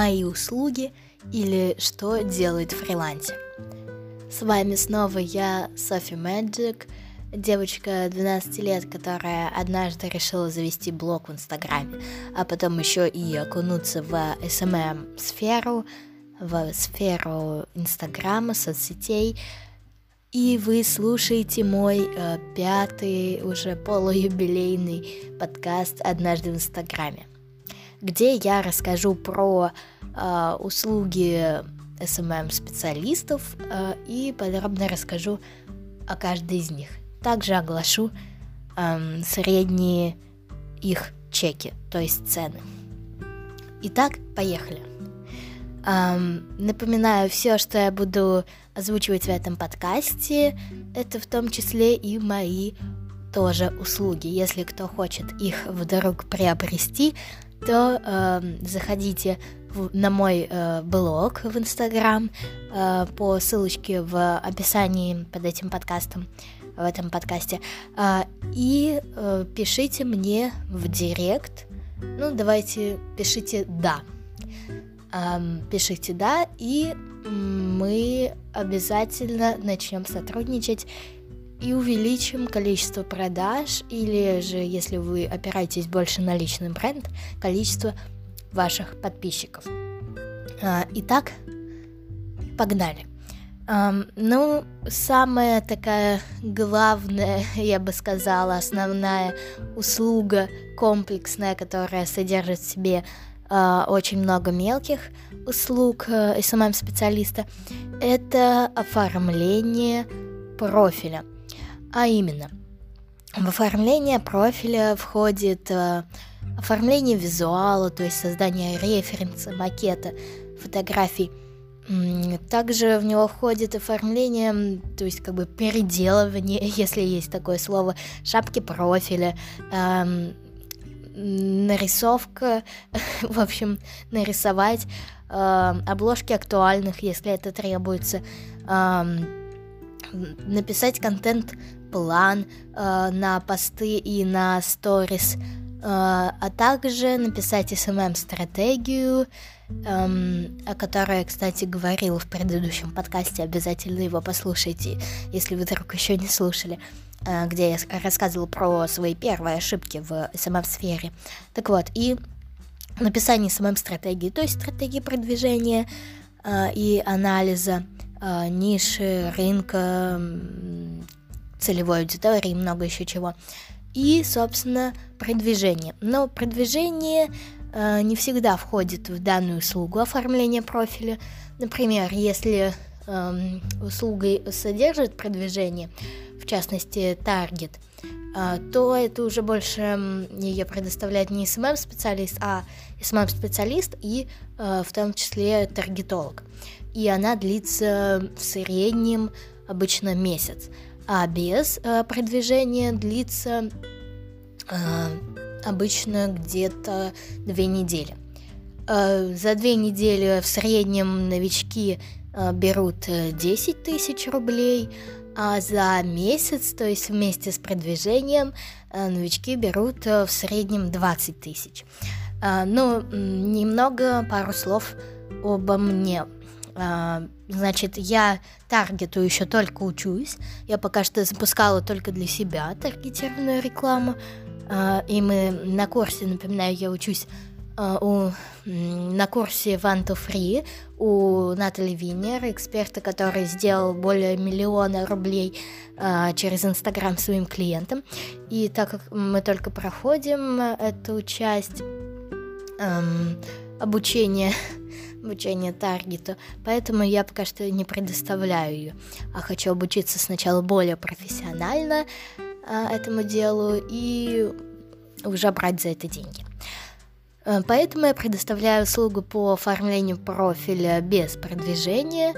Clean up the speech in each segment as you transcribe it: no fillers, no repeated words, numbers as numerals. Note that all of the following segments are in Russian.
мои услуги или что делать в фрилансе. С вами снова я, Софи Мэджик, девочка 12 лет, которая однажды решила завести блог в Инстаграме, а потом еще и окунуться в СММ-сферу, в сферу Инстаграма, соцсетей. И вы слушаете мой пятый, уже полуюбилейный подкаст «Однажды в Инстаграме», где я расскажу про услуги СММ-специалистов и подробно расскажу о каждой из них. Также оглашу средние их чеки, то есть цены. Итак, поехали. Напоминаю, все, что я буду озвучивать в этом подкасте, это в том числе и мои тоже услуги. Если кто хочет их вдруг приобрести, то заходите на мой блог в Инстаграм по ссылочке в описании под этим подкастом, в этом подкасте, и пишите мне в директ. Ну, давайте пишите «да». Пишите «да», и мы обязательно начнем сотрудничать и увеличим количество продаж, или же, если вы опираетесь больше на личный бренд, количество ваших подписчиков. Итак, погнали. Самая такая главная, я бы сказала, основная услуга комплексная, которая содержит в себе очень много мелких услуг СММ-специалиста, это оформление профиля. А именно, в оформление профиля входит оформление визуала, то есть создание референса, макета, фотографий. Также в него входит оформление, то есть как бы переделывание, если есть такое слово, шапки профиля, нарисовка, в общем, нарисовать обложки актуальных, если это требуется, написать контент-план на посты и на сторис, а также написать СММ-стратегию, о которой, кстати, говорила в предыдущем подкасте, обязательно его послушайте, если вы вдруг еще не слушали, где я рассказывала про свои первые ошибки в СММ-сфере. Так вот, и написание СММ-стратегии, то есть стратегии продвижения и анализа ниши, рынка, целевой аудитории и много еще чего. И, собственно, продвижение. Но продвижение не всегда входит в данную услугу оформления профиля. Например, если услуга содержит продвижение, в частности, таргет, то это уже больше ее предоставляет не СММ-специалист, а СММ-специалист и в том числе таргетолог. И она длится в среднем обычно месяц. А без продвижения длится обычно где-то 2 недели. За 2 недели в среднем новички берут 10 тысяч рублей, а за месяц, то есть вместе с продвижением, новички берут в среднем 20 тысяч. Немного, пару слов обо мне. Значит, я таргету еще только учусь. Я пока что запускала только для себя таргетированную рекламу. И мы на курсе, напоминаю, я учусь на курсе one free у Натальи Винера, эксперта, который сделал более 1 000 000 рублей через Инстаграм своим клиентам. И так как мы только проходим эту часть обучение таргету, поэтому я пока что не предоставляю ее, а хочу обучиться сначала более профессионально этому делу и уже брать за это деньги. Поэтому я предоставляю услугу по оформлению профиля без продвижения,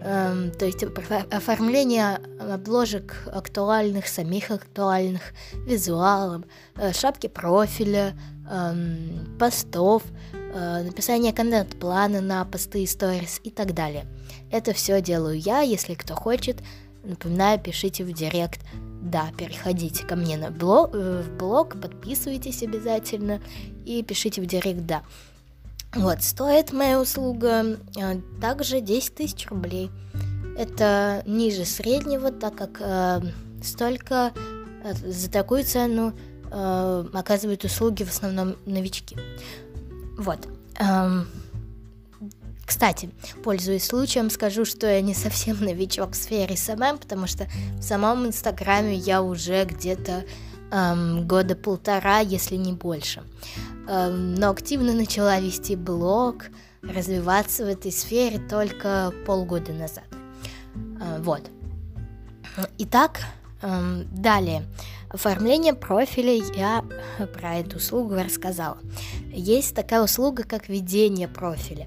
то есть оформление обложек актуальных, самих актуальных, визуалом, шапки профиля, постов, написание контент-плана на посты и сторис и так далее. Это все делаю я, если кто хочет, напоминаю, пишите в директ. Да, переходите ко мне на блог, подписывайтесь обязательно и пишите в директ «да». Вот, стоит моя услуга также 10 тысяч рублей. Это ниже среднего, так как столько за такую цену оказывают услуги в основном новички. Вот. Кстати, пользуясь случаем, скажу, что я не совсем новичок в сфере СММ, потому что в самом Инстаграме я уже где-то года полтора, если не больше. Но активно начала вести блог, развиваться в этой сфере только полгода назад. Вот. Итак, далее. Оформление профиля, я про эту услугу рассказала. Есть такая услуга, как ведение профиля.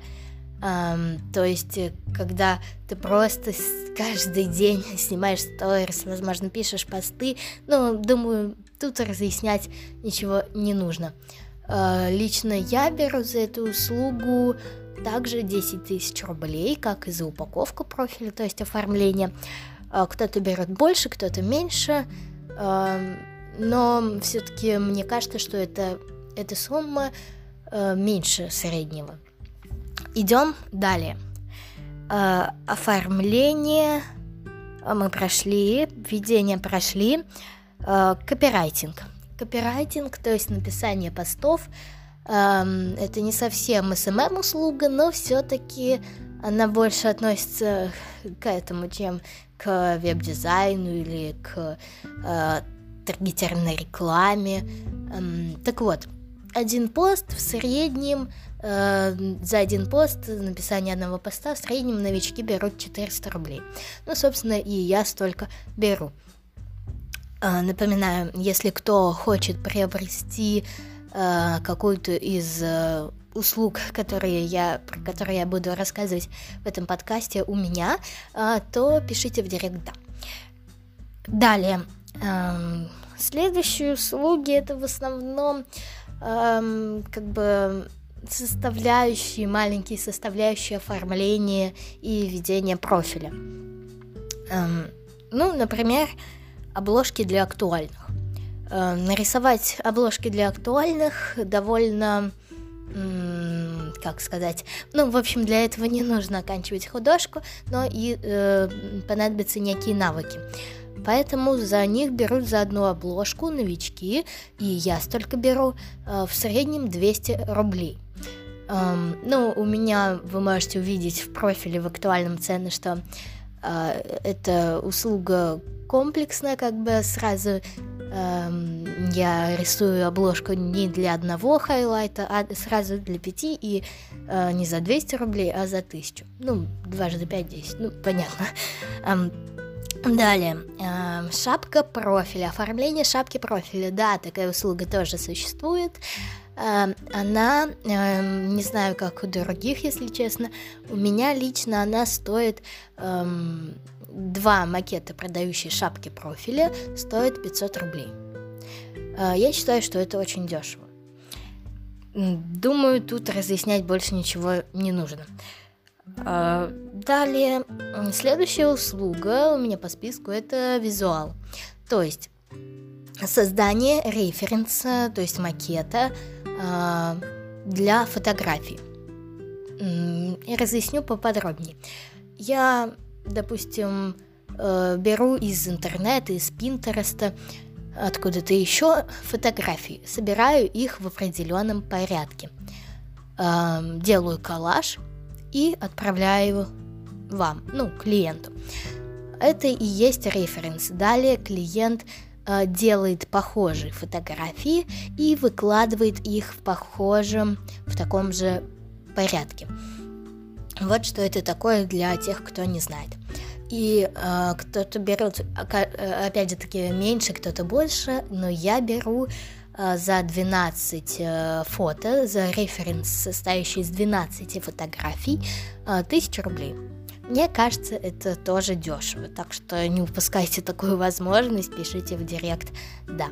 То есть, когда ты просто каждый день снимаешь сторис, возможно, пишешь посты, думаю, тут разъяснять ничего не нужно. Лично я беру за эту услугу также 10 тысяч рублей, как и за упаковку профиля, то есть оформление. Кто-то берет больше, кто-то меньше, но все-таки мне кажется, что эта сумма меньше среднего. Идем далее. Оформление мы прошли, введение прошли, копирайтинг. Копирайтинг, то есть написание постов, это не совсем СММ-услуга, но все-таки она больше относится к этому, чем к веб-дизайну или к таргетированной рекламе. Так вот, один пост в среднем, за один пост, написание одного поста в среднем новички берут 400 рублей. Собственно, и я столько беру. Напоминаю, если кто хочет приобрести какую-то из услуг, про которые я буду рассказывать в этом подкасте у меня, то пишите в директ «да». Далее, следующие услуги — это в основном составляющие, маленькие составляющие оформления и ведения профиля. Например, обложки для актуальных. Нарисовать обложки для актуальных довольно, для этого не нужно оканчивать художку, но и понадобятся некие навыки. Поэтому за них берут за одну обложку новички, и я столько беру, в среднем 200 рублей. У меня, вы можете увидеть в профиле в актуальном цене, что это услуга комплексная, сразу я рисую обложку не для одного хайлайта, а сразу для 5, и не за 200 рублей, а за 1000. 2 × 5 — 10, понятно. Далее, шапка профиля, оформление шапки профиля, да, такая услуга тоже существует, она, не знаю, как у других, если честно, у меня лично она стоит, 2 макета, продающие шапки профиля, стоит 500 рублей, я считаю, что это очень дешево, думаю, тут разъяснять больше ничего не нужно. Далее, следующая услуга у меня по списку — это визуал, то есть создание референса, то есть макета для фотографий. И разъясню поподробнее. Я, допустим, беру из интернета, из Пинтереста, откуда-то еще фотографии, собираю их в определенном порядке, делаю коллаж и отправляю вам, клиенту. Это и есть референс. Далее клиент делает похожие фотографии и выкладывает их в таком же порядке. Вот что это такое для тех, кто не знает. И кто-то берет, опять же, меньше, кто-то больше, но я беру за 12 фото, за референс, состоящий из 12 фотографий, 1000 рублей. Мне кажется, это тоже дешево, так что не упускайте такую возможность, пишите в директ «да».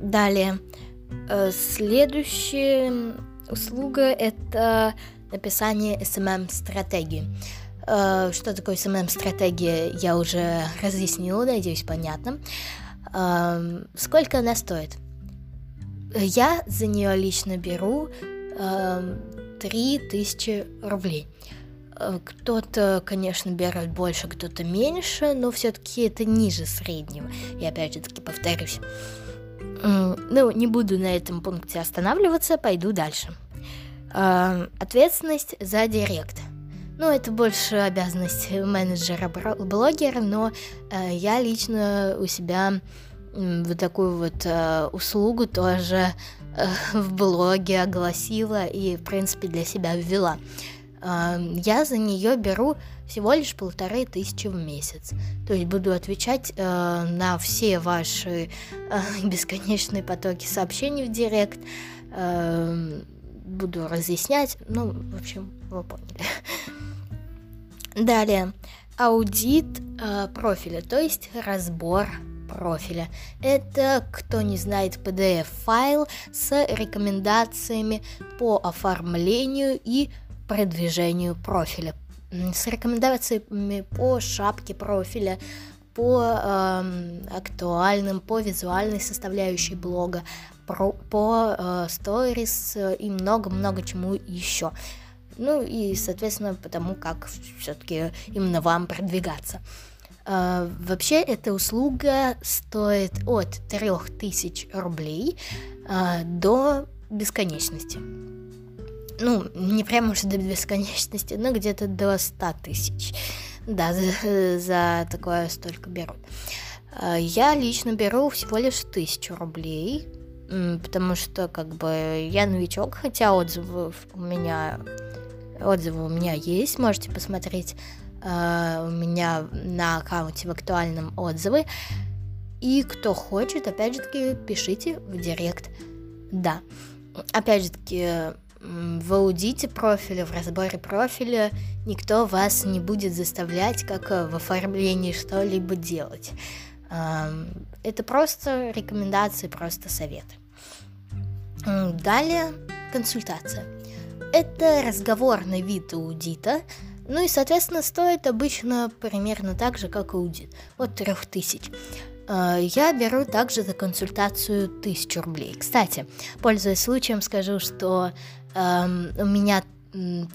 Далее, следующая услуга — это написание SMM-стратегии. Что такое SMM-стратегия, я уже разъяснила, надеюсь, понятно. Сколько она стоит? Я за нее лично беру 3000 рублей. Кто-то, конечно, берет больше, кто-то меньше, но все-таки это ниже среднего. Я опять же таки повторюсь. Ну, не буду на этом пункте останавливаться, пойду дальше. Ответственность за директ. Ну, это больше обязанность менеджера-блогера, но я лично у себя вот такую вот услугу тоже в блоге огласила и, в принципе, для себя ввела. Я за нее беру всего лишь 1500 в месяц. То есть буду отвечать на все ваши бесконечные потоки сообщений в директ. Буду разъяснять. Ну, в общем, вы поняли. Далее. Аудит профиля, то есть разбор профиля. Это, кто не знает, PDF-файл с рекомендациями по оформлению и продвижению профиля, с рекомендациями по шапке профиля, по актуальным, по визуальной составляющей блога, по сторис и много-много чему еще. Ну и, соответственно, потому как все-таки именно вам продвигаться. Вообще эта услуга стоит от 3000 рублей до бесконечности. Ну, не прямо уже до бесконечности, но где-то до 100 тысяч. Да, за такое столько берут. Я лично беру всего лишь 1000 рублей, потому что, как бы, я новичок, хотя отзывы у меня есть, можете посмотреть у меня на аккаунте в актуальном отзывы. И кто хочет, опять же таки, пишите в директ. Да, опять же таки, в аудите профиля, в разборе профиля никто вас не будет заставлять, как в оформлении, что-либо делать. Это просто рекомендации, просто советы. Далее, консультация. Это разговорный вид аудита, ну и, соответственно, стоит обычно примерно так же, как аудит, от 3000. Я беру также за консультацию 1000 рублей. Кстати, пользуясь случаем, скажу, что у меня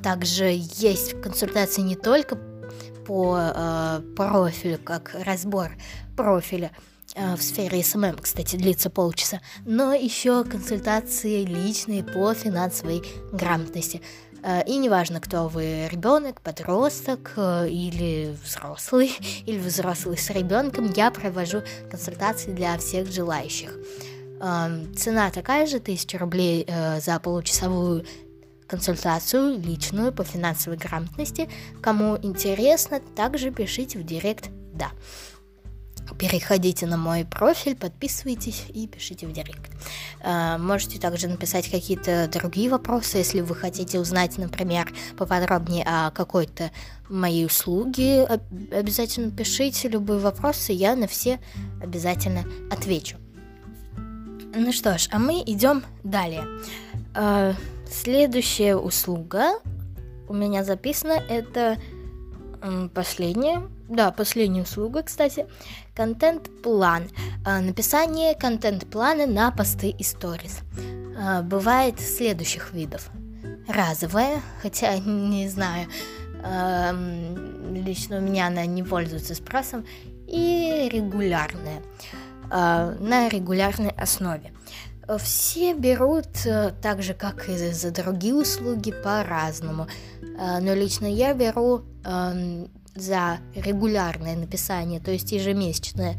также есть консультации не только по профилю, как разбор профиля в сфере СММ, кстати, длится полчаса, но еще консультации личные по финансовой грамотности. И неважно, кто вы, ребенок, подросток или взрослый с ребенком, я провожу консультации для всех желающих. Цена такая же, 1000 рублей за получасовую консультацию личную по финансовой грамотности. Кому интересно, также пишите в директ, да. Переходите на мой профиль, подписывайтесь и пишите в директ. Можете также написать какие-то другие вопросы, если вы хотите узнать, например, поподробнее о какой-то моей услуге. Обязательно пишите любые вопросы, я на все обязательно отвечу. Ну что ж, а мы идем далее. Следующая услуга у меня записана, это последняя услуга, кстати, контент-план. Написание контент-плана на посты и сторис. Бывает следующих видов. Разовая, хотя не знаю, лично у меня она не пользуется спросом, и регулярная, на регулярной основе. Все берут, так же как и за другие услуги, по-разному. Но лично я беру за регулярное написание, то есть ежемесячное,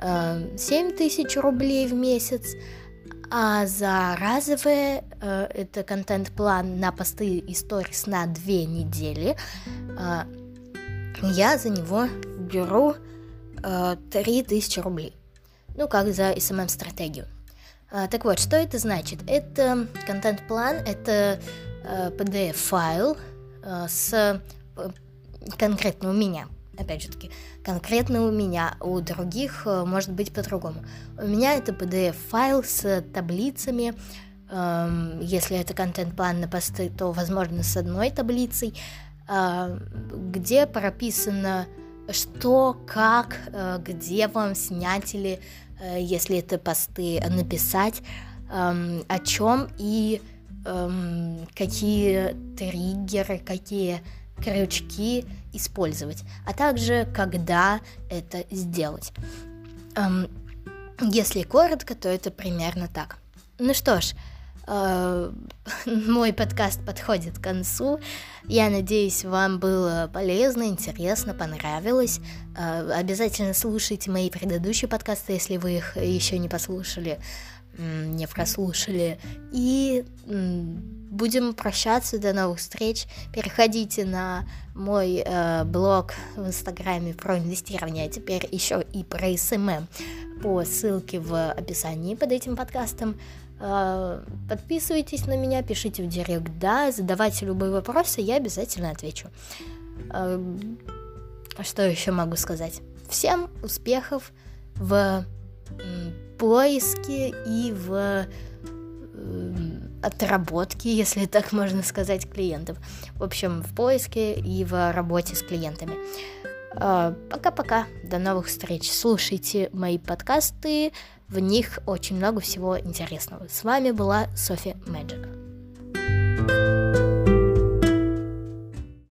7000 рублей в месяц, а за разовое, это контент-план на посты и сторис на 2 недели, я за него беру 3000 рублей, ну как за СММ-стратегию. Так вот, что это значит? Это контент-план, это PDF-файл с конкретно у меня, опять же таки, конкретно у меня, у других может быть по-другому. У меня это PDF-файл с таблицами, если это контент-план на посты, то, возможно, с одной таблицей, где прописано, что, как, где вам снять или, если это посты, написать, о чем и какие триггеры, какие крючки использовать, а также когда это сделать. Если коротко, то это примерно так. Ну что ж, мой подкаст подходит к концу. Я надеюсь, вам было полезно, интересно, понравилось. Обязательно слушайте мои предыдущие подкасты, если вы их еще не послушали, не прослушали. И будем прощаться, до новых встреч. Переходите на мой блог в Инстаграме про инвестирование, а теперь еще и про СММ по ссылке в описании под этим подкастом. Подписывайтесь на меня, пишите в директ, да, задавайте любые вопросы, я обязательно отвечу. Что еще могу сказать? Всем успехов в поиске и в отработке, если так можно сказать, клиентов. В общем, в поиске и в работе с клиентами. Пока-пока, до новых встреч. Слушайте мои подкасты, в них очень много всего интересного. С вами была Софи Мэджик.